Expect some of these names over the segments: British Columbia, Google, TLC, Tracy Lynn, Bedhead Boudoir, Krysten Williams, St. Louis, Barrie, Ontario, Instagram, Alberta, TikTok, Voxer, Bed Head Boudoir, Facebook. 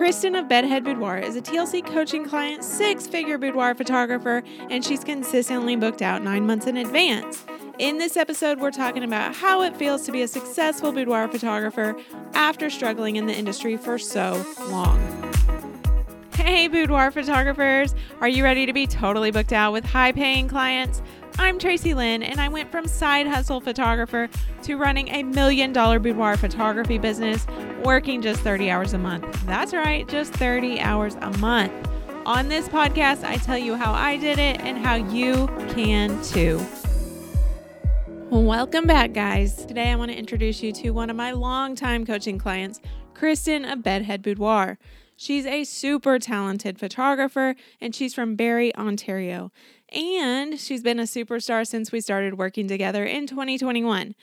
Krysten of Bedhead Boudoir is a TLC coaching client, six-figure boudoir photographer, and she's consistently booked out 9 months in advance. In this episode, we're talking about how it feels to be a successful boudoir photographer after struggling in the industry for so long. Hey, boudoir photographers! Are you ready to be totally booked out with high-paying clients? I'm Tracy Lynn, and I went from side hustle photographer to running a $1 million boudoir photography business, working just 30 hours a month. That's right, just 30 hours a month. On this podcast, I tell you how I did it and how you can too. Welcome back, guys. Today I want to introduce you to one of my longtime coaching clients, Krysten of Bedhead Boudoir. She's a super talented photographer, and she's from Barrie, Ontario. And she's been a superstar since we started working together in 2021.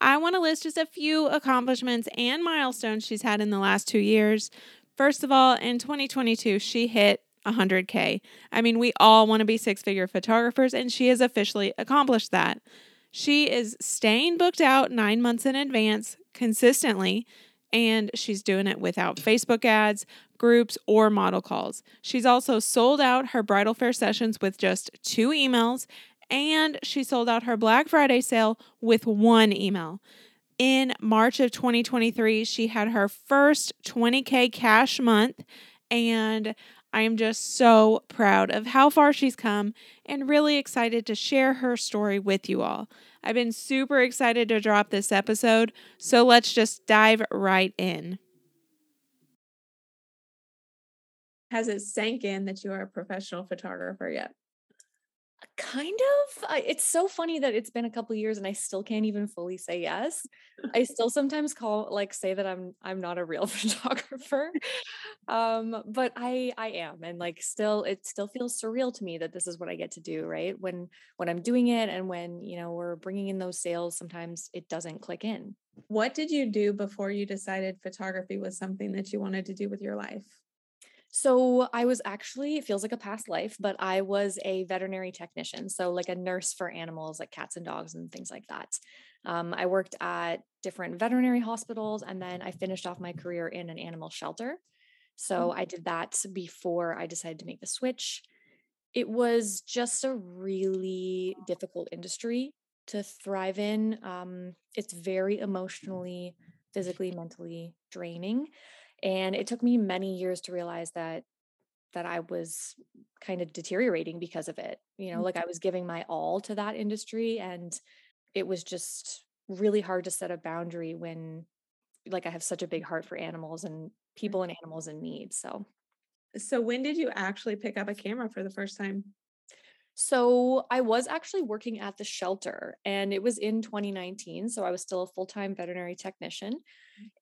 I want to list just a few accomplishments and milestones she's had in the last 2 years. First of all, in 2022, she hit 100K. I mean, we all want to be six-figure photographers, and she has officially accomplished that. She is staying booked out 9 months in advance consistently, and she's doing it without Facebook ads, groups, or model calls. She's also sold out her bridal fair sessions with just 2 emails, and she sold out her Black Friday sale with 1 email. In March of 2023, she had her first 20K cash month, and I am just so proud of how far she's come and really excited to share her story with you all. I've been super excited to drop this episode, so let's just dive right in. Has it sank in that you are a professional photographer yet? Kind of. It's so funny that it's been a couple of years and I still can't even fully say yes. I still sometimes say that I'm not a real photographer, but I am, and it still feels surreal to me that this is what I get to do. Right when I'm doing it, and when we're bringing in those sales, sometimes it doesn't click in. What did you do before you decided photography was something that you wanted to do with your life? So I was actually, it feels like a past life, but I was a veterinary technician. So like a nurse for animals, like cats and dogs and things like that. I worked at different veterinary hospitals, and then I finished off my career in an animal shelter. So I did that before I decided to make the switch. It was just a really difficult industry to thrive in. It's very emotionally, physically, mentally draining. And it took me many years to realize that I was kind of deteriorating because of it. I was giving my all to that industry, and it was just really hard to set a boundary when I have such a big heart for animals and people and animals in need. So when did you actually pick up a camera for the first time? So I was actually working at the shelter, and it was in 2019. So I was still a full-time veterinary technician,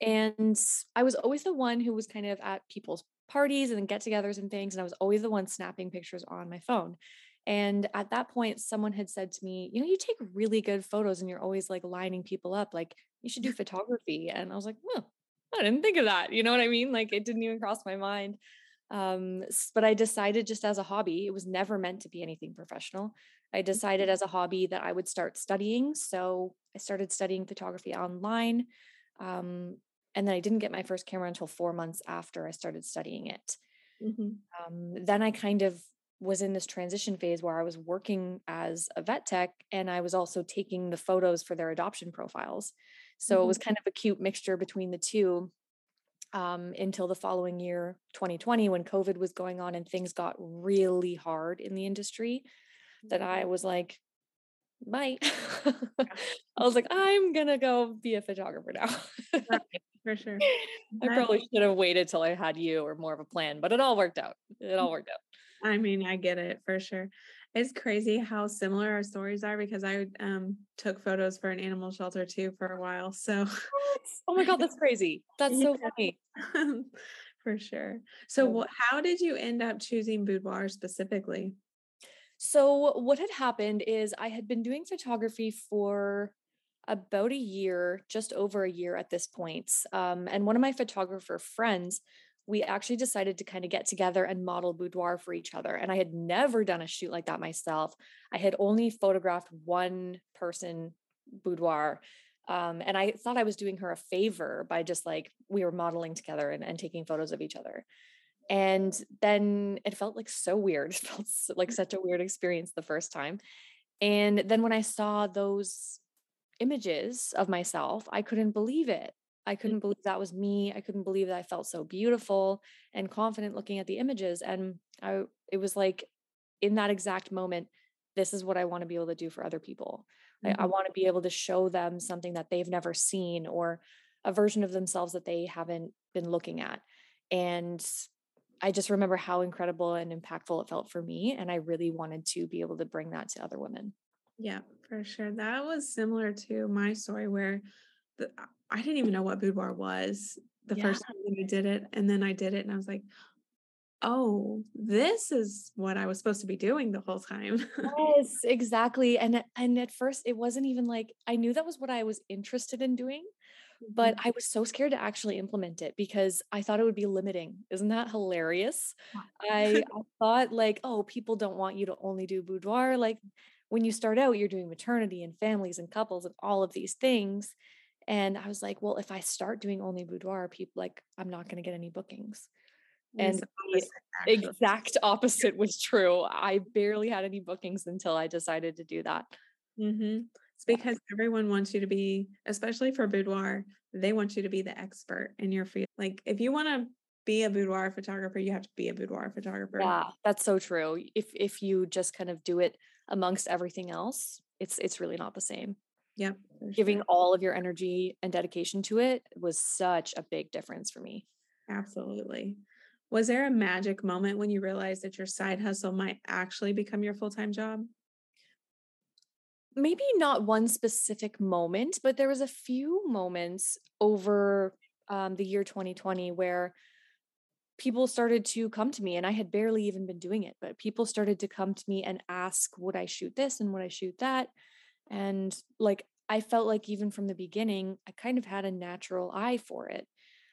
and I was always the one who was kind of at people's parties and get-togethers and things. And I was always the one snapping pictures on my phone. And at that point, someone had said to me, you take really good photos and you're always lining people up. You should do photography. And I was like, well, I didn't think of that. You know what I mean? It didn't even cross my mind. But I decided just as a hobby, it was never meant to be anything professional. I decided as a hobby that I would start studying. So I started studying photography online. And then I didn't get my first camera until 4 months after I started studying it. Mm-hmm. Then I kind of was in this transition phase where I was working as a vet tech, and I was also taking the photos for their adoption profiles. So it was kind of a cute mixture between the two. Until the following year, 2020, when COVID was going on and things got really hard in the industry, that I was like, bye. I was like, I'm going to go be a photographer now. For sure. I probably should have waited till I had you or more of a plan, but it all worked out. I mean, I get it for sure. It's crazy how similar our stories are, because I took photos for an animal shelter too for a while. So, oh my God, that's crazy. That's so funny. For sure. So how did you end up choosing boudoir specifically? So what had happened is I had been doing photography for about a year, just over a year at this point. And one of my photographer friends, we actually decided to kind of get together and model boudoir for each other. And I had never done a shoot like that myself. I had only photographed one person boudoir And I thought I was doing her a favor by just like, we were modeling together and taking photos of each other. And then it felt like so weird. It felt like such a weird experience the first time. And then when I saw those images of myself, I couldn't believe it. I couldn't believe that was me. I couldn't believe that I felt so beautiful and confident looking at the images. And it was like in that exact moment, this is what I want to be able to do for other people. Mm-hmm. I want to be able to show them something that they've never seen or a version of themselves that they haven't been looking at. And I just remember how incredible and impactful it felt for me. And I really wanted to be able to bring that to other women. Yeah, for sure. That was similar to my story where I didn't even know what boudoir was the first time that I did it. And then I did it and I was like, oh, this is what I was supposed to be doing the whole time. Yes, exactly. And at first it wasn't even like, I knew that was what I was interested in doing, but I was so scared to actually implement it because I thought it would be limiting. Isn't that hilarious? I thought like, oh, people don't want you to only do boudoir. Like when you start out, you're doing maternity and families and couples and all of these things. And I was like, well, if I start doing only boudoir, people like, I'm not going to get any bookings. And the exact opposite was true. I barely had any bookings until I decided to do that. Mm-hmm. It's because everyone wants you to be, especially for boudoir, they want you to be the expert in your field. Like if you want to be a boudoir photographer, you have to be a boudoir photographer. Yeah, that's so true. If you just kind of do it amongst everything else, it's really not the same. Yep. Giving all of your energy and dedication to it was such a big difference for me. Absolutely. Was there a magic moment when you realized that your side hustle might actually become your full-time job? Maybe not one specific moment, but there was a few moments over the year 2020 where people started to come to me, and I had barely even been doing it, but people started to come to me and ask, would I shoot this and would I shoot that? And like, I felt like even from the beginning, I kind of had a natural eye for it.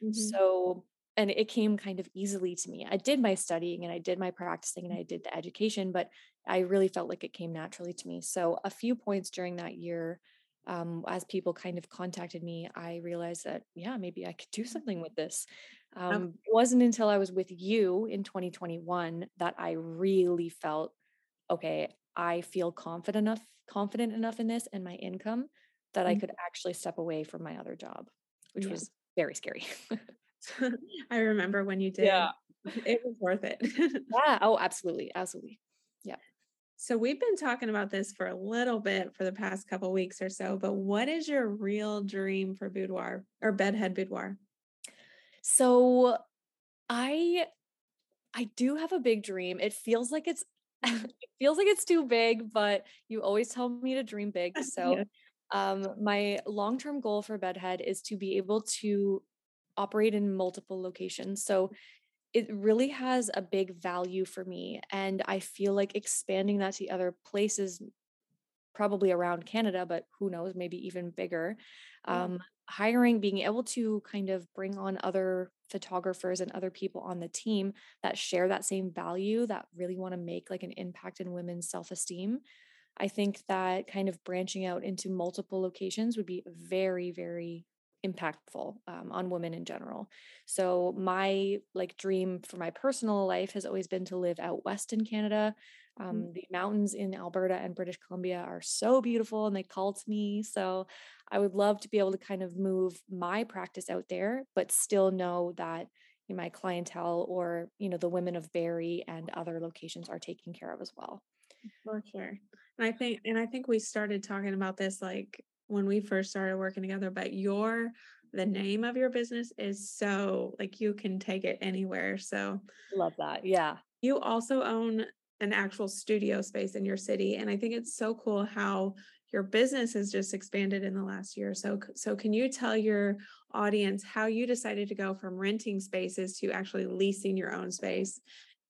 Mm-hmm. So, and it came kind of easily to me. I did my studying and I did my practicing and I did the education, but I really felt like it came naturally to me. So a few points during that year, as people kind of contacted me, I realized that, yeah, maybe I could do something with this. It wasn't until I was with you in 2021 that I really felt, okay, I feel confident enough in this and my income that I could actually step away from my other job, which was very scary. I remember when you did, it was worth it. Yeah. Oh, absolutely. Absolutely. Yeah. So we've been talking about this for a little bit for the past couple of weeks or so, but what is your real dream for boudoir or bedhead boudoir? So I do have a big dream. It feels like it's too big, but you always tell me to dream big. So, my long-term goal for Bedhead is to be able to operate in multiple locations. So it really has a big value for me. And I feel like expanding that to other places, probably around Canada, but who knows, maybe even bigger, being able to kind of bring on other photographers and other people on the team that share that same value, that really want to make like an impact in women's self-esteem. I think that kind of branching out into multiple locations would be very, very impactful on women in general. So my like dream for my personal life has always been to live out west in Canada. The mountains in Alberta and British Columbia are so beautiful and they call to me. So I would love to be able to kind of move my practice out there, but still know that my clientele or, the women of Barrie and other locations are taken care of as well. For sure. And I think we started talking about this, like when we first started working together, but the name of your business is so like, you can take it anywhere. So love that. Yeah. You also own an actual studio space in your city. And I think it's so cool how your business has just expanded in the last year. So can you tell your audience how you decided to go from renting spaces to actually leasing your own space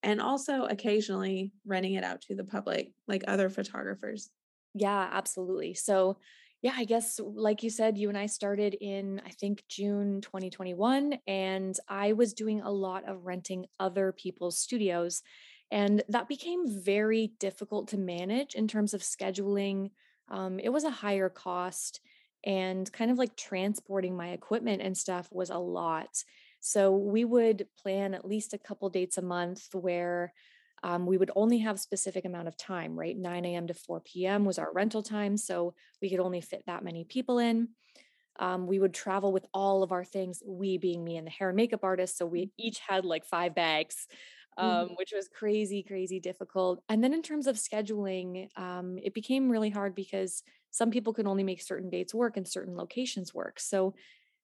and also occasionally renting it out to the public, like other photographers? Yeah, absolutely. So yeah, I guess, like you said, you and I started in, I think, June 2021, and I was doing a lot of renting other people's studios, and that became very difficult to manage in terms of scheduling. It was a higher cost, and kind of like transporting my equipment and stuff was a lot. So we would plan at least a couple dates a month where we would only have specific amount of time, right? 9 a.m. to 4 p.m. was our rental time. So we could only fit that many people in. We would travel with all of our things, we being me and the hair and makeup artist. So we each had like 5 bags, which was crazy, crazy difficult. And then in terms of scheduling, it became really hard because some people could only make certain dates work and certain locations work. So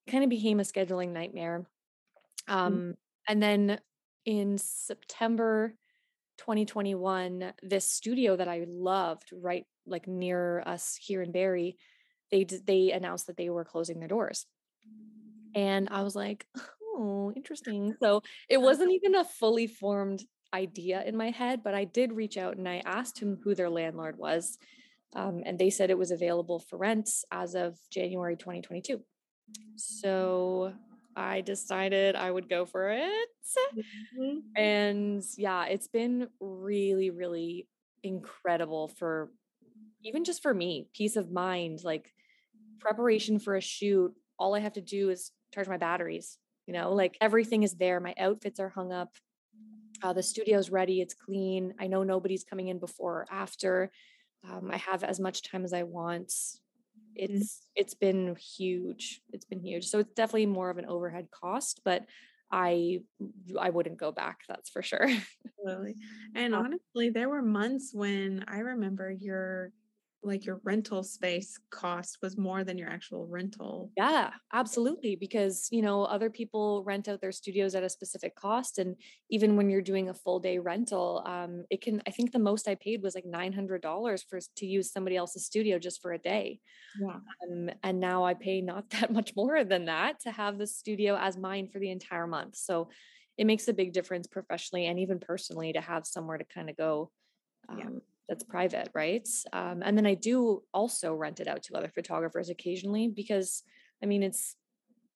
it kind of became a scheduling nightmare. And then in September 2021, this studio that I loved, right, like near us here in Barrie, they announced that they were closing their doors. And I was like, oh, interesting. So it wasn't even a fully formed idea in my head, but I did reach out and I asked him who their landlord was. And they said it was available for rent as of January 2022. So I decided I would go for it. And yeah, it's been really, really incredible for even just for me, peace of mind, like preparation for a shoot. All I have to do is charge my batteries, you know, like everything is there. My outfits are hung up. The studio's ready. It's clean. I know nobody's coming in before or after. I have as much time as I want. It's been huge. It's been huge. So it's definitely more of an overhead cost, but I wouldn't go back. That's for sure. Absolutely. And honestly, there were months when I remember your rental space cost was more than your actual rental. Yeah, absolutely. Because, you know, other people rent out their studios at a specific cost. And even when you're doing a full day rental, I think the most I paid was like $900 to use somebody else's studio just for a day. Yeah. And now I pay not that much more than that to have the studio as mine for the entire month. So it makes a big difference professionally and even personally to have somewhere to kind of go. That's private, right? And then I do also rent it out to other photographers occasionally because, I mean, it's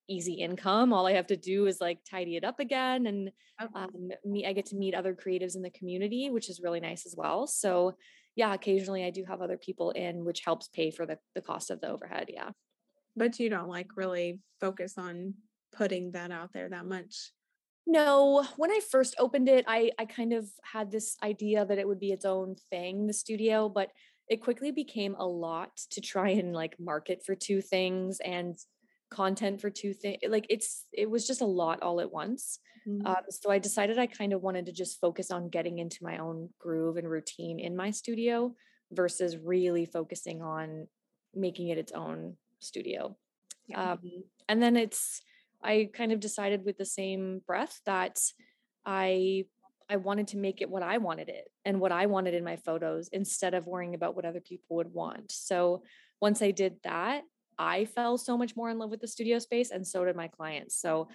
easy income. All I have to do is like tidy it up again. And I get to meet other creatives in the community, which is really nice as well. So yeah, occasionally I do have other people in, which helps pay for the cost of the overhead. Yeah. But you don't like really focus on putting that out there that much. No, when I first opened it, I kind of had this idea that it would be its own thing, the studio, but it quickly became a lot to try and like market for two things and content for two things. Like it was just a lot all at once. So I decided I kind of wanted to just focus on getting into my own groove and routine in my studio versus really focusing on making it its own studio. Yeah. And then I kind of decided with the same breath that I wanted to make it what I wanted it and what I wanted in my photos instead of worrying about what other people would want. So once I did that, I fell so much more in love with the studio space and so did my clients. So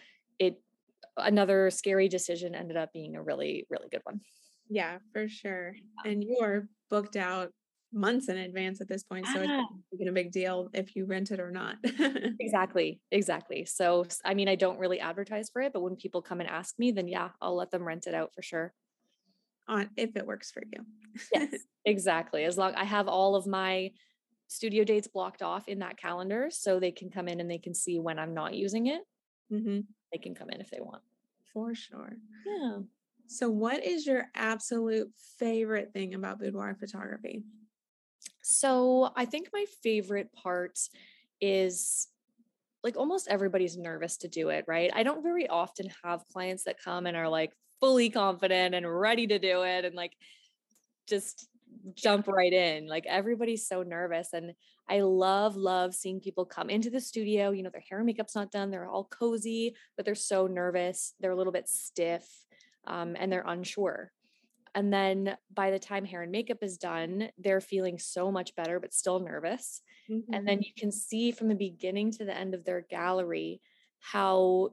another scary decision ended up being a really, really good one. Yeah, for sure. And you are booked out months in advance at this point. So it's not even a big deal if you rent it or not. Exactly. So, I mean, I don't really advertise for it, but when people come and ask me, then yeah, I'll let them rent it out for sure. If it works for you. Yes, exactly. As long as I have all of my studio dates blocked off in that calendar, so they can come in and they can see when I'm not using it. Mm-hmm. They can come in if they want. For sure. Yeah. So what is your absolute favorite thing about boudoir photography? So I think my favorite part is like almost everybody's nervous to do it, right? I don't very often have clients that come and are like fully confident and ready to do it and like just jump right in. Like everybody's so nervous. And I love seeing people come into the studio. You know, their hair and makeup's not done. They're all cozy, but they're so nervous. They're a little bit stiff and they're unsure. And then by the time hair and makeup is done, they're feeling so much better, but still nervous. Mm-hmm. And then you can see from the beginning to the end of their gallery, how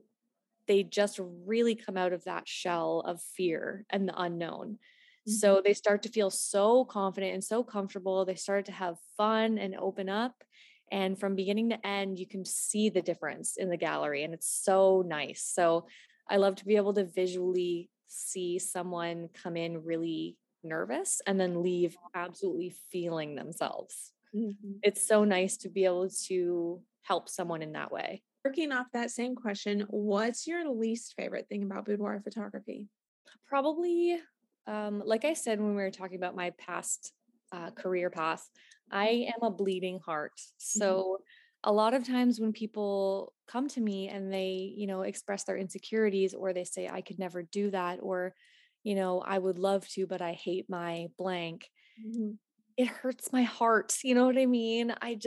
they just really come out of that shell of fear and the unknown. Mm-hmm. So they start to feel so confident and so comfortable. They start to have fun and open up. And from beginning to end, you can see the difference in the gallery and it's so nice. So I love to be able to visually see someone come in really nervous and then leave absolutely feeling themselves. Mm-hmm. It's so nice to be able to help someone in that way. Working off that same question, what's your least favorite thing about boudoir photography? Probably, like I said, when we were talking about my past career path, I am a bleeding heart. So a lot of times when people come to me and they, you know, express their insecurities, or they say, I could never do that, or, you know, I would love to, but I hate my blank. Mm-hmm. It hurts my heart. You know what I mean? I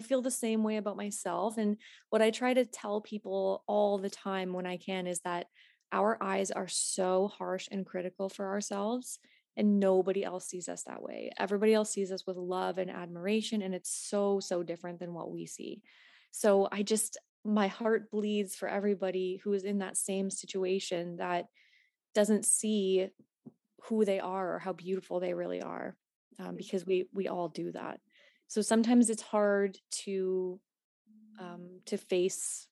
feel the same way about myself. And what I try to tell people all the time when I can is that our eyes are so harsh and critical for ourselves, and nobody else sees us that way. Everybody else sees us with love and admiration. And it's so, so different than what we see. So my heart bleeds for everybody who is in that same situation that doesn't see who they are or how beautiful they really are. Because we all do that. So sometimes it's hard to face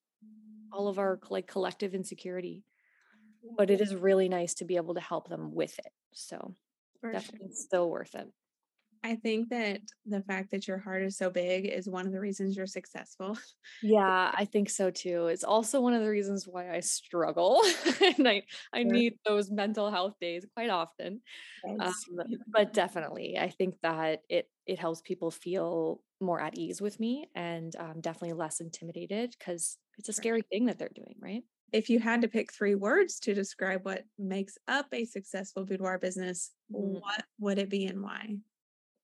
all of our collective insecurity, but it is really nice to be able to help them with it. So for definitely sure. Still worth it. I think that the fact that your heart is so big is one of the reasons you're successful. Yeah, I think so too. It's also one of the reasons why I struggle and I need those mental health days quite often. But definitely, I think that it helps people feel more at ease with me and definitely less intimidated, because it's a scary thing that they're doing, right? If you had to pick 3 words to describe what makes up a successful boudoir business, what would it be and why?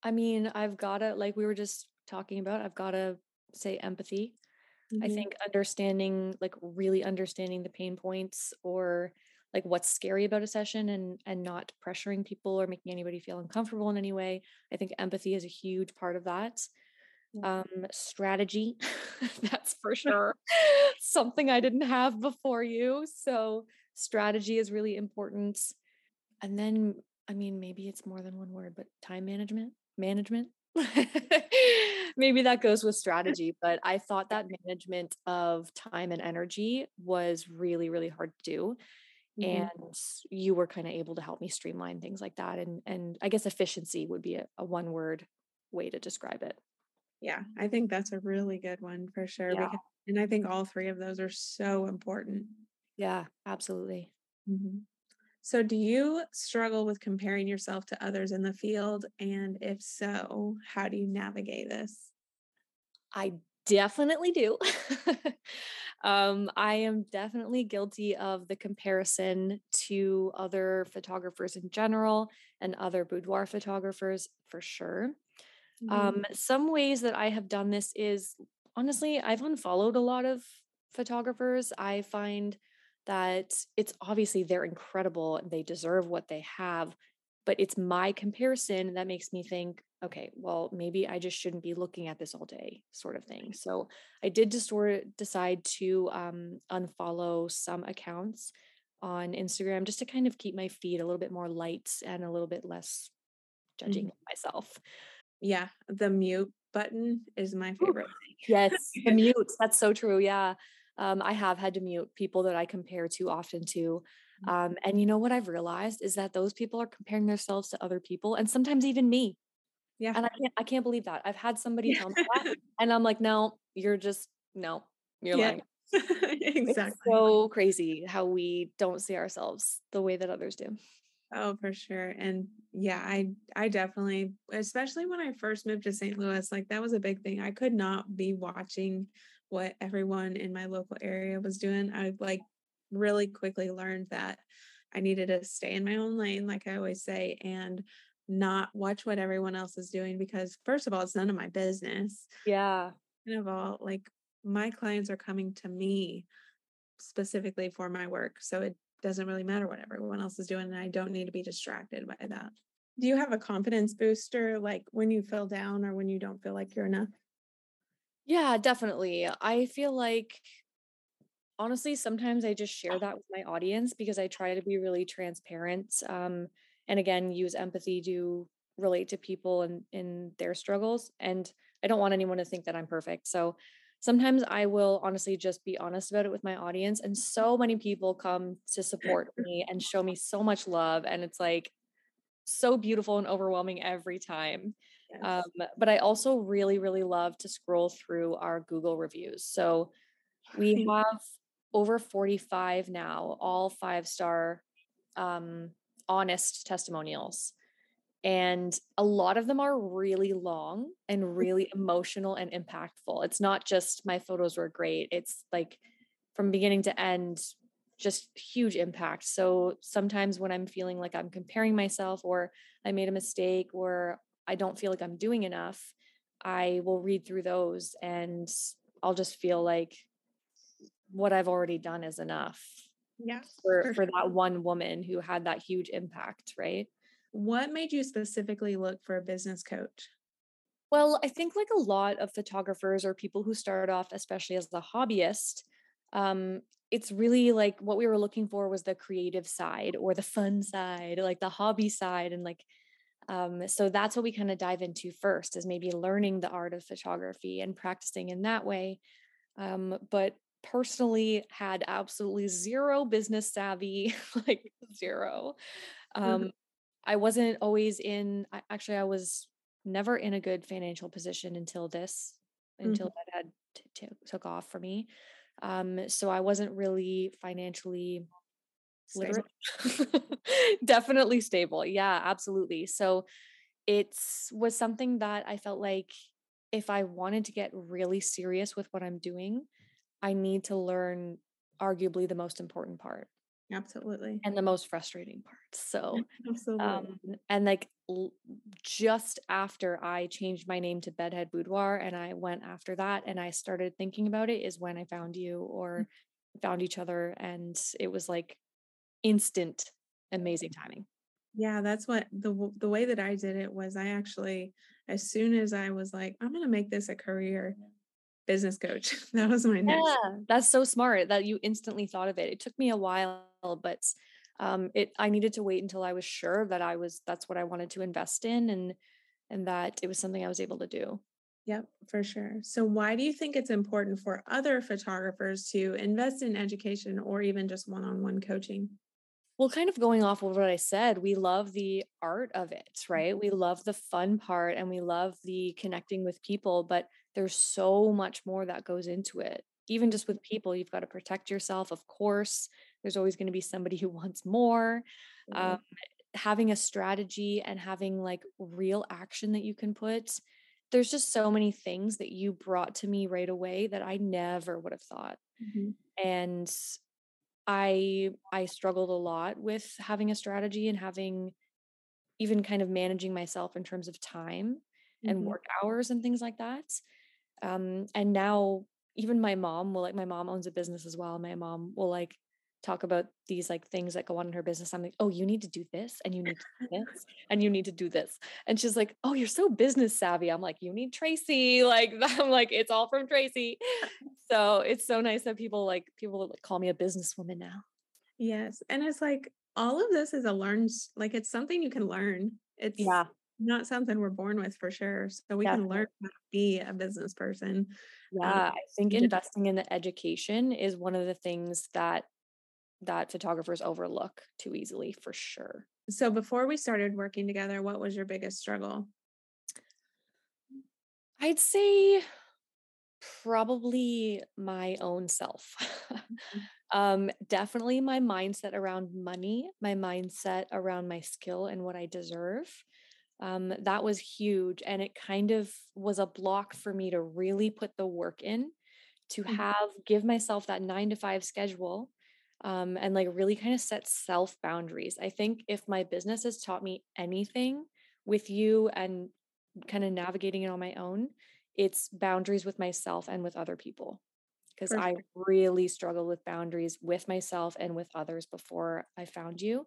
I mean, I've got to, like we were just talking about, I've got to say empathy. Mm-hmm. I think understanding, really understanding the pain points, or what's scary about a session, and not pressuring people or making anybody feel uncomfortable in any way. I think empathy is a huge part of that. Strategy, that's for sure. Something I didn't have before you. So strategy is really important. And then, I mean, maybe it's more than one word, but time management. Maybe that goes with strategy, but I thought that management of time and energy was really, really hard to do. Mm-hmm. And you were kind of able to help me streamline things like that. And I guess efficiency would be a one word way to describe it. Yeah. I think that's a really good one for sure. Yeah. And I think all 3 of those are so important. Yeah, absolutely. Mm-hmm. So do you struggle with comparing yourself to others in the field? And if so, how do you navigate this? I definitely do. I am definitely guilty of the comparison to other photographers in general and other boudoir photographers for sure. Mm-hmm. Some ways that I have done this is, honestly, I've unfollowed a lot of photographers. I find that it's obviously they're incredible and they deserve what they have, but it's my comparison that makes me think, okay, well, maybe I just shouldn't be looking at this all day, sort of thing. So I did decide to unfollow some accounts on Instagram just to kind of keep my feed a little bit more light and a little bit less judging myself. Yeah, the mute button is my favorite thing. Yes, the mute. That's so true. Yeah. I have had to mute people that I compare too often to. And you know what I've realized is that those people are comparing themselves to other people, and sometimes even me. Yeah. And I can't believe that. I've had somebody tell me that, and I'm like, no, you're lying. Exactly. It's so crazy how we don't see ourselves the way that others do. Oh, for sure. And yeah, I definitely, especially when I first moved to St. Louis, that was a big thing. I could not be watching what everyone in my local area was doing. I really quickly learned that I needed to stay in my own lane, like I always say, and not watch what everyone else is doing, because first of all, it's none of my business. Yeah. Second of all, my clients are coming to me specifically for my work. So it doesn't really matter what everyone else is doing, and I don't need to be distracted by that. Do you have a confidence booster, when you feel down or when you don't feel like you're enough? Yeah, definitely. I feel honestly, sometimes I just share that with my audience, because I try to be really transparent. And again, use empathy to relate to people and in their struggles. And I don't want anyone to think that I'm perfect. So sometimes I will honestly just be honest about it with my audience. And so many people come to support me and show me so much love. And it's so beautiful and overwhelming every time. Yes. But I also really, really love to scroll through our Google reviews. So we have over 45 now, all 5-star honest testimonials. And a lot of them are really long and really emotional and impactful. It's not just my photos were great. It's like from beginning to end, just huge impact. So sometimes when I'm feeling like I'm comparing myself or I made a mistake or I don't feel like I'm doing enough, I will read through those and I'll just feel like what I've already done is enough. Yeah. For that one woman who had that huge impact, right? What made you specifically look for a business coach? Well, I think like a lot of photographers or people who start off, especially as the hobbyist, it's really like what we were looking for was the creative side or the fun side, like the hobby side. And like, so that's what we kind of dive into first is maybe learning the art of photography and practicing in that way. But personally had absolutely zero business savvy, like zero. I wasn't always in, actually, I was never in a good financial position until this, until that had took off for me. So I wasn't really financially literate. Definitely stable. Yeah, absolutely. So it was something that I felt like if I wanted to get really serious with what I'm doing, I need to learn arguably the most important part. Absolutely. And the most frustrating part. So, absolutely. And like just after I changed my name to Bedhead Boudoir and I went after that and I started thinking about it is when I found you or found each other. And it was like instant, amazing timing. Yeah. That's what the way that I did it was I actually, as soon as I was like, I'm going to make this a career, business coach. That was my next. Yeah, that's so smart that you instantly thought of it. It took me a while, but I needed to wait until I was sure that that's what I wanted to invest in and that it was something I was able to do. Yep, for sure. So why do you think it's important for other photographers to invest in education or even just one-on-one coaching? Well, kind of going off of what I said, we love the art of it, right? We love the fun part and we love the connecting with people, but there's so much more that goes into it. Even just with people, you've got to protect yourself. Of course, there's always going to be somebody who wants more. Having a strategy and having like real action that you can put. There's just so many things that you brought to me right away that I never would have thought. And I struggled a lot with having a strategy and having even kind of managing myself in terms of time and work hours and things like that. And now even my mom will like, my mom owns a business as well. My mom will like talk about these like things that go on in her business. I'm like, oh, you need to do this and you need to do this and you need to do this. And she's like, oh, you're so business savvy. I'm like, you need Tracy. Like, I'm like, it's all from Tracy. So it's so nice that people call me a businesswoman now. Yes. And it's like, all of this is a learned, like it's something you can learn. It's not something we're born with for sure. So we can learn how to be a business person. Yeah. I think investing in the education is one of the things that photographers overlook too easily for sure. So before we started working together, what was your biggest struggle? I'd say probably my own self. Definitely my mindset around money, my mindset around my skill and what I deserve. That was huge. And it kind of was a block for me to really put the work in, to give myself that 9-to-5 schedule, and like really kind of set self boundaries. I think if my business has taught me anything with you and kind of navigating it on my own, it's boundaries with myself and with other people. Because I really struggled with boundaries with myself and with others before I found you.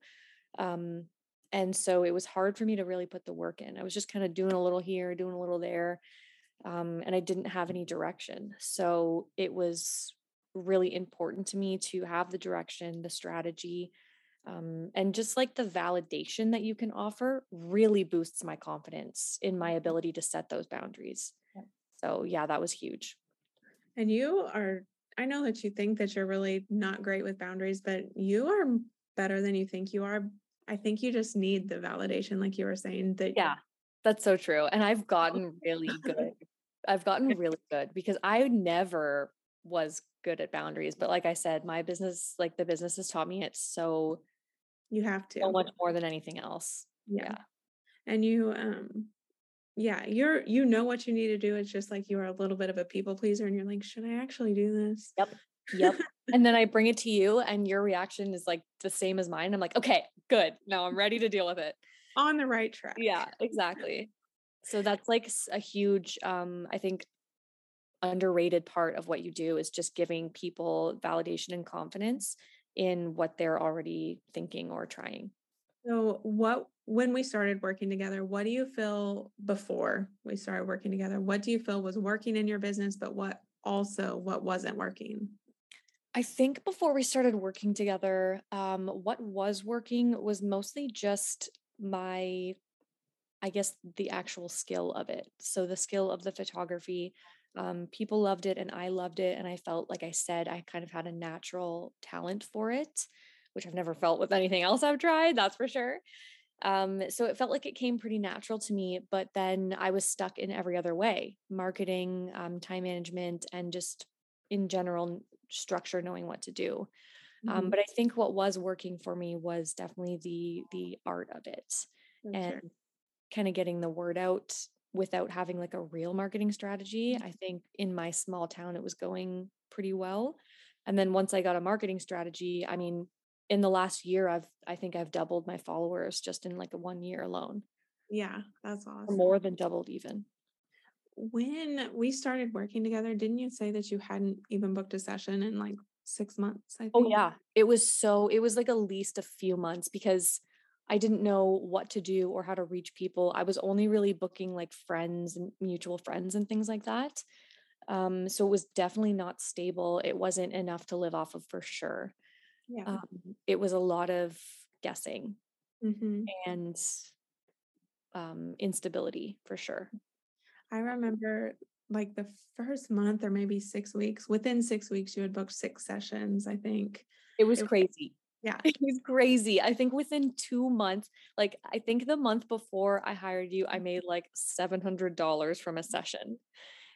And so it was hard for me to really put the work in. I was just kind of doing a little here, doing a little there. And I didn't have any direction. So it was really important to me to have the direction, the strategy, and just like the validation that you can offer really boosts my confidence in my ability to set those boundaries. Yeah. So yeah, that was huge. And I know that you think that you're really not great with boundaries, but you are better than you think you are. I think you just need the validation, like you were saying, that That's so true. And I've gotten really good because I never was good at boundaries. But like I said, my business, like the business has taught me it's so, you have to so much more than anything else. Yeah. And you, you're, you know what you need to do. It's just like, you are a little bit of a people pleaser and you're like, should I actually do this? Yep. And then I bring it to you and your reaction is like the same as mine. I'm like, okay, good. Now I'm ready to deal with it. On the right track. Yeah, exactly. So that's like a huge, I think, underrated part of what you do is just giving people validation and confidence in what they're already thinking or trying. So when we started working together, what do you feel before we started working together? What do you feel was working in your business, but what wasn't working? I think before we started working together, what was working was mostly just my, I guess, the actual skill of it. So the skill of the photography, people loved it and I loved it. And I felt, like I said, I kind of had a natural talent for it, which I've never felt with anything else I've tried, that's for sure. So it felt like it came pretty natural to me, but then I was stuck in every other way, marketing, time management, and just in general structure, knowing what to do. Mm-hmm. But I think what was working for me was definitely the art of it. That's and true. Kind of getting the word out without having like a real marketing strategy. I think in my small town, it was going pretty well. And then once I got a marketing strategy, I mean, in the last year, I think I've doubled my followers just in like 1 year alone. Yeah, that's awesome. More than doubled even. When we started working together, didn't you say that you hadn't even booked a session in like 6 months? I think. Oh yeah. It was like at least a few months because I didn't know what to do or how to reach people. I was only really booking like friends and mutual friends and things like that. So it was definitely not stable. It wasn't enough to live off of for sure. Yeah. It was a lot of guessing and instability for sure. I remember like the first month or maybe 6 weeks, within 6 weeks, you had booked 6 sessions, I think. It was crazy. Yeah. It was crazy. I think within 2 months, like I think the month before I hired you, I made like $700 from a session.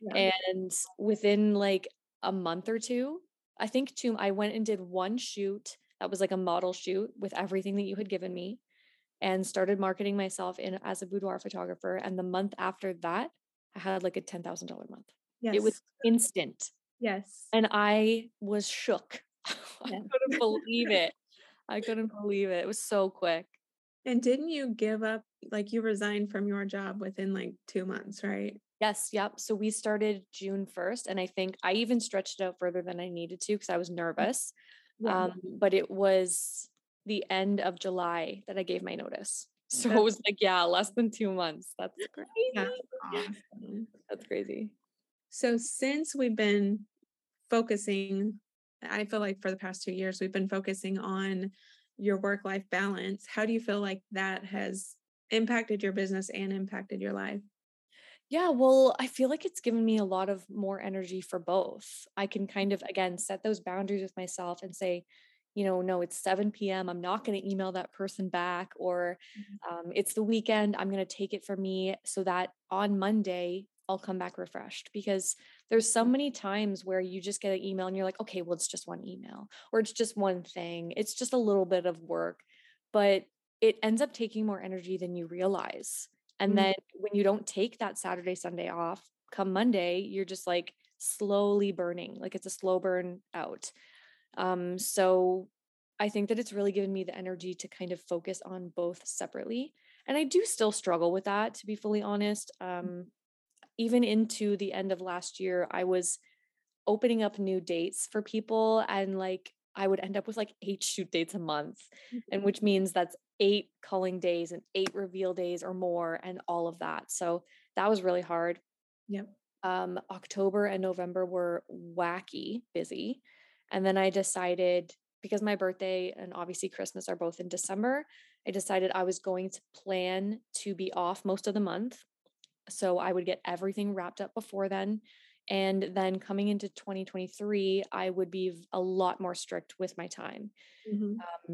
Yeah. And within like a month or two, I went and did one shoot that was like a model shoot with everything that you had given me and started marketing myself as a boudoir photographer. And the month after that, I had like a $10,000 month. Yes. It was instant. Yes. And I was shook. Yeah. I couldn't believe it. It was so quick. And didn't you give up, like you resigned from your job within like 2 months, right? Yes. Yep. So we started June 1st. And I think I even stretched it out further than I needed to because I was nervous. Yeah. But it was the end of July that I gave my notice. So it was like, yeah, less than 2 months. That's crazy. That's awesome. That's crazy. So since we've been focusing, I feel like for the past 2 years, we've been focusing on your work-life balance. How do you feel like that has impacted your business and impacted your life? Yeah, well, I feel like it's given me a lot of more energy for both. I can kind of, again, set those boundaries with myself and say, you know, no, it's 7 p.m. I'm not going to email that person back, or it's the weekend. I'm going to take it for me so that on Monday, I'll come back refreshed, because there's so many times where you just get an email and you're like, okay, well, it's just one email, or it's just one thing. It's just a little bit of work, but it ends up taking more energy than you realize. And then when you don't take that Saturday, Sunday off, come Monday, you're just like slowly burning, like it's a slow burn out. So I think that it's really given me the energy to kind of focus on both separately. And I do still struggle with that, to be fully honest. Even into the end of last year, I was opening up new dates for people, and like I would end up with like 8 shoot dates a month, and which means that's 8 calling days and 8 reveal days or more and all of that. So that was really hard. Yep. October and November were wacky busy. And then I decided, because my birthday and obviously Christmas are both in December, I decided I was going to plan to be off most of the month. So I would get everything wrapped up before then And then coming into 2023, I would be a lot more strict with my time,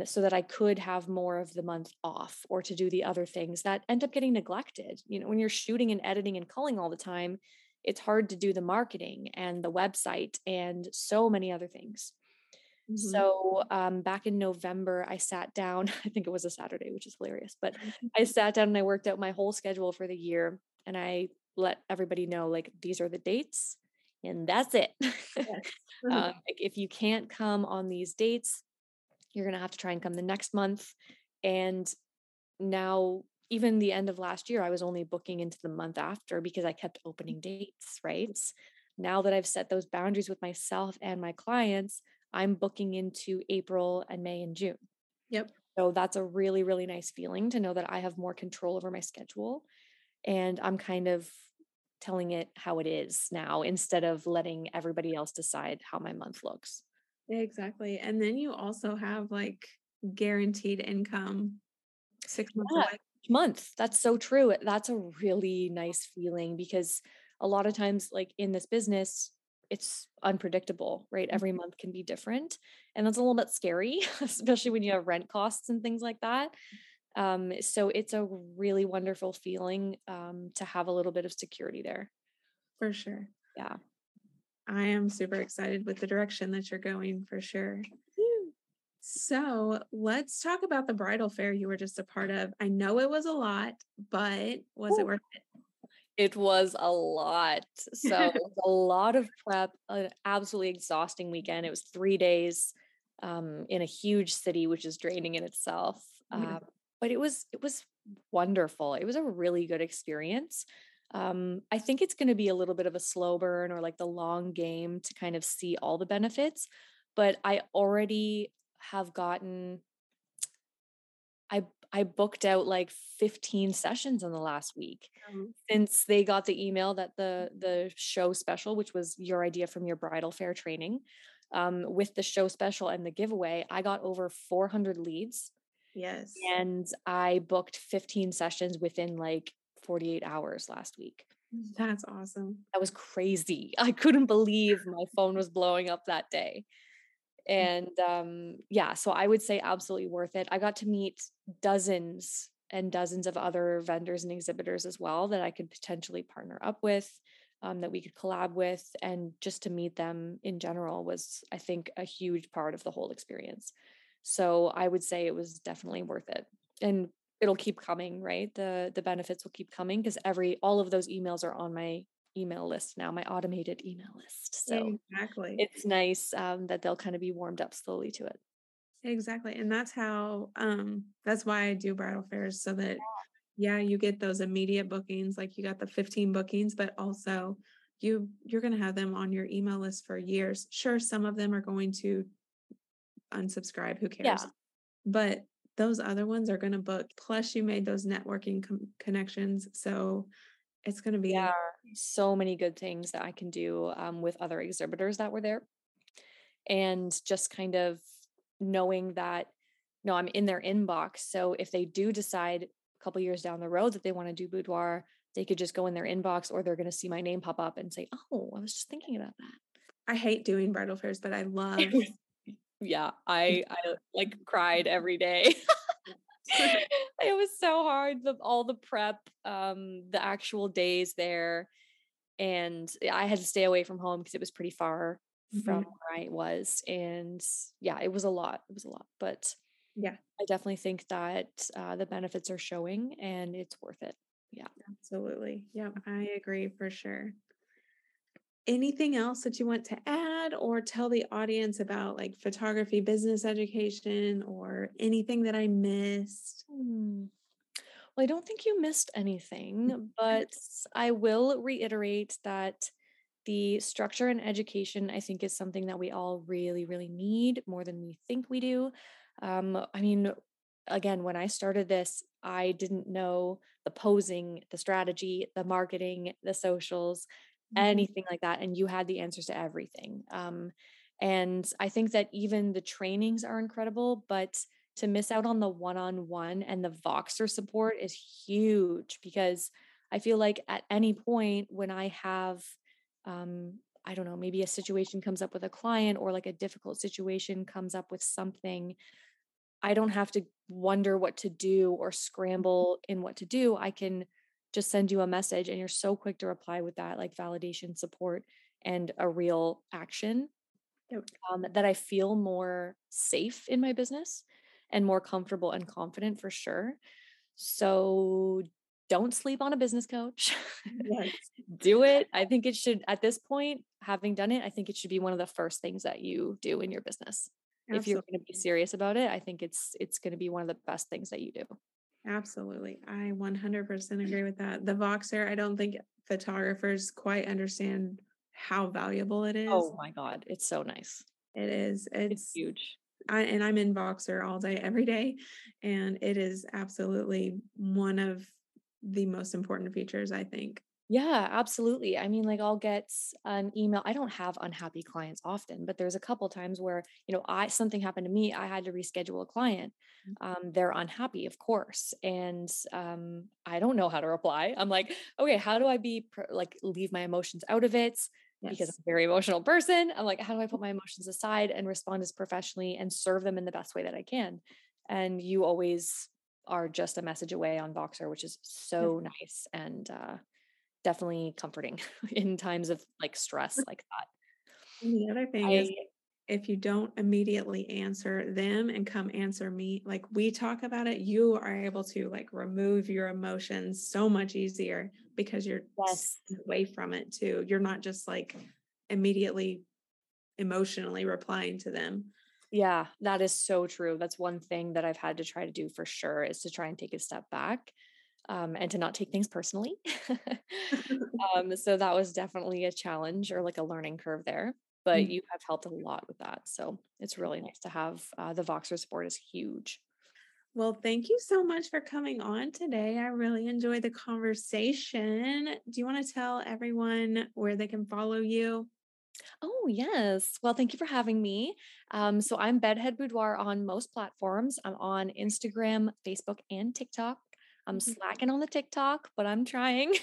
so that I could have more of the month off or to do the other things that end up getting neglected. You know, when you're shooting and editing and culling all the time, it's hard to do the marketing and the website and so many other things. So back in November, I sat down, I think it was a Saturday, which is hilarious, but I sat down and I worked out my whole schedule for the year. And I let everybody know, like, these are the dates and that's it. Like, if you can't come on these dates, you're going to have to try and come the next month. And now, even the end of last year, I was only booking into the month after because I kept opening dates, right? Now that I've set those boundaries with myself and my clients, I'm booking into April and May and June. So that's a really, really nice feeling to know that I have more control over my schedule, and I'm kind of telling it how it is now instead of letting everybody else decide how my month looks. Exactly. And then you also have like guaranteed income 6 months away. Month. That's so true. That's a really nice feeling because a lot of times, like in this business, it's unpredictable, right? Every month can be different. And that's a little bit scary, especially when you have rent costs and things like that. So it's a really wonderful feeling to have a little bit of security there. For sure. Yeah. I am super excited with the direction that you're going for sure. So let's talk about the bridal fair you were just a part of. I know it was a lot, but was it worth it? It was a lot. So it was a lot of prep, an absolutely exhausting weekend. It was 3 days in a huge city, which is draining in itself. But it was wonderful. It was a really good experience. I think it's going to be a little bit of a slow burn or like the long game to kind of see all the benefits, but I already have gotten, I booked out like 15 sessions in the last week since they got the email that the show special, which was your idea from your bridal fair training, with the show special and the giveaway, I got over 400 leads. Yes. And I booked 15 sessions within like 48 hours last week. That's awesome. That was crazy. I couldn't believe my phone was blowing up that day. And, yeah, so I would say absolutely worth it. I got to meet dozens and dozens of other vendors and exhibitors as well that I could potentially partner up with, that we could collab with, and just to meet them in general was, I think, a huge part of the whole experience. So I would say it was definitely worth it, and it'll keep coming, right? The benefits will keep coming because all of those emails are on my email list now, my automated email list. So exactly. It's nice that they'll kind of be warmed up slowly to it. Exactly. And that's how, that's why I do bridal fairs, so that, yeah, you get those immediate bookings. Like you got the 15 bookings, but also you're going to have them on your email list for years. Sure. Some of them are going to unsubscribe. Who cares? Yeah. But those other ones are going to book. Plus you made those networking connections. So it's going to be so many good things that I can do with other exhibitors that were there, and just kind of knowing that, no, I'm in their inbox. So if they do decide a couple years down the road that they want to do boudoir, they could just go in their inbox, or they're going to see my name pop up and say, oh, I was just thinking about that. I hate doing bridal fairs, but I love. Yeah. I like cried every day. It was so hard, all the prep, the actual days there. And I had to stay away from home because it was pretty far from where I was. And yeah, it was a lot, but yeah, I definitely think that the benefits are showing and it's worth it. Yeah, absolutely. Yeah, I agree for sure. Anything else that you want to add or tell the audience about, like photography, business education, or anything that I missed? Well, I don't think you missed anything, but I will reiterate that the structure and education, I think, is something that we all really, really need more than we think we do. I mean, again, when I started this, I didn't know the posing, the strategy, the marketing, the socials, anything like that. And you had the answers to everything. And I think that even the trainings are incredible, but to miss out on the one-on-one and the Voxer support is huge, because I feel like at any point when I have I don't know, maybe a situation comes up with a client or like a difficult situation comes up with something, I don't have to wonder what to do or scramble in what to do. I can just send you a message and you're so quick to reply with that, like validation, support, and a real action, that I feel more safe in my business and more comfortable and confident for sure. So don't sleep on a business coach. Yes. Do it. I think it should, at this point, having done it, I think it should be one of the first things that you do in your business. Absolutely. If you're going to be serious about it, I think it's going to be one of the best things that you do. Absolutely. I 100% agree with that. The Voxer, I don't think photographers quite understand how valuable it is. Oh my God. It's so nice. It is. It's huge. And I'm in Voxer all day, every day. And it is absolutely one of the most important features, I think. Yeah, absolutely. I mean, like I'll get an email. I don't have unhappy clients often, but there's a couple times where, you know, something happened to me. I had to reschedule a client. They're unhappy, of course. And I don't know how to reply. I'm like, okay, how do I leave my emotions out of it? Yes. Because I'm a very emotional person. I'm like, how do I put my emotions aside and respond as professionally and serve them in the best way that I can? And you always are just a message away on Voxer, which is so nice and definitely comforting in times of like stress like that. The other thing is if you don't immediately answer them and come answer me, like we talk about it, you are able to like remove your emotions so much easier because you're away from it too. You're not just like immediately emotionally replying to them. Yeah, that is so true. That's one thing that I've had to try to do for sure is to try and take a step back and to not take things personally. So that was definitely a challenge or like a learning curve there, but you have helped a lot with that. So it's really nice to have the Voxer support is huge. Well, thank you so much for coming on today. I really enjoyed the conversation. Do you want to tell everyone where they can follow you? Oh, yes. Well, thank you for having me. So I'm Bedhead Boudoir on most platforms. I'm on Instagram, Facebook, and TikTok. I'm slacking on the TikTok, but I'm trying.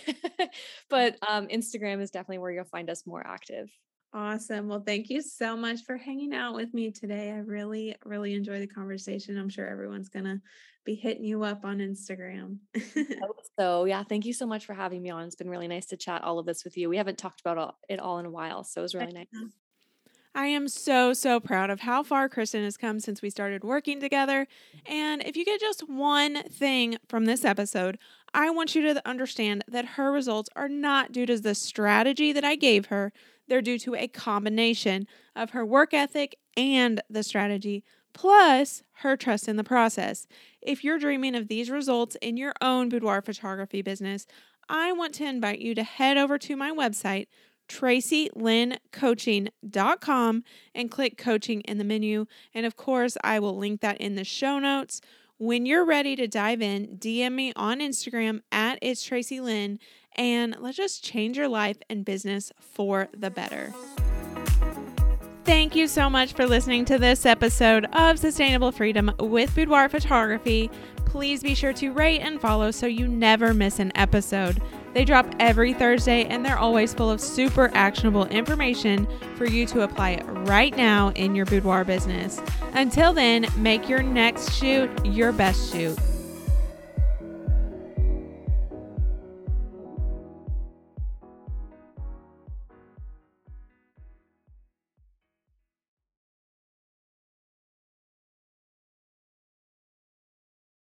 But Instagram is definitely where you'll find us more active. Awesome. Well, thank you so much for hanging out with me today. I really, really enjoy the conversation. I'm sure everyone's going to be hitting you up on Instagram. So yeah, thank you so much for having me on. It's been really nice to chat all of this with you. We haven't talked about it all in a while, so it was really nice. I am so, so proud of how far Krysten has come since we started working together. And if you get just one thing from this episode, I want you to understand that her results are not due to the strategy that I gave her. They're due to a combination of her work ethic and the strategy, plus her trust in the process. If you're dreaming of these results in your own boudoir photography business, I want to invite you to head over to my website, tracylynncoaching.com, and click coaching in the menu. And of course, I will link that in the show notes. When you're ready to dive in, DM me on Instagram at @itstracy_lynn, and let's just change your life and business for the better. Thank you so much for listening to this episode of Sustainable Freedom with Boudoir Photography. Please be sure to rate and follow so you never miss an episode. They drop every Thursday and they're always full of super actionable information for you to apply right now in your boudoir business. Until then, make your next shoot your best shoot.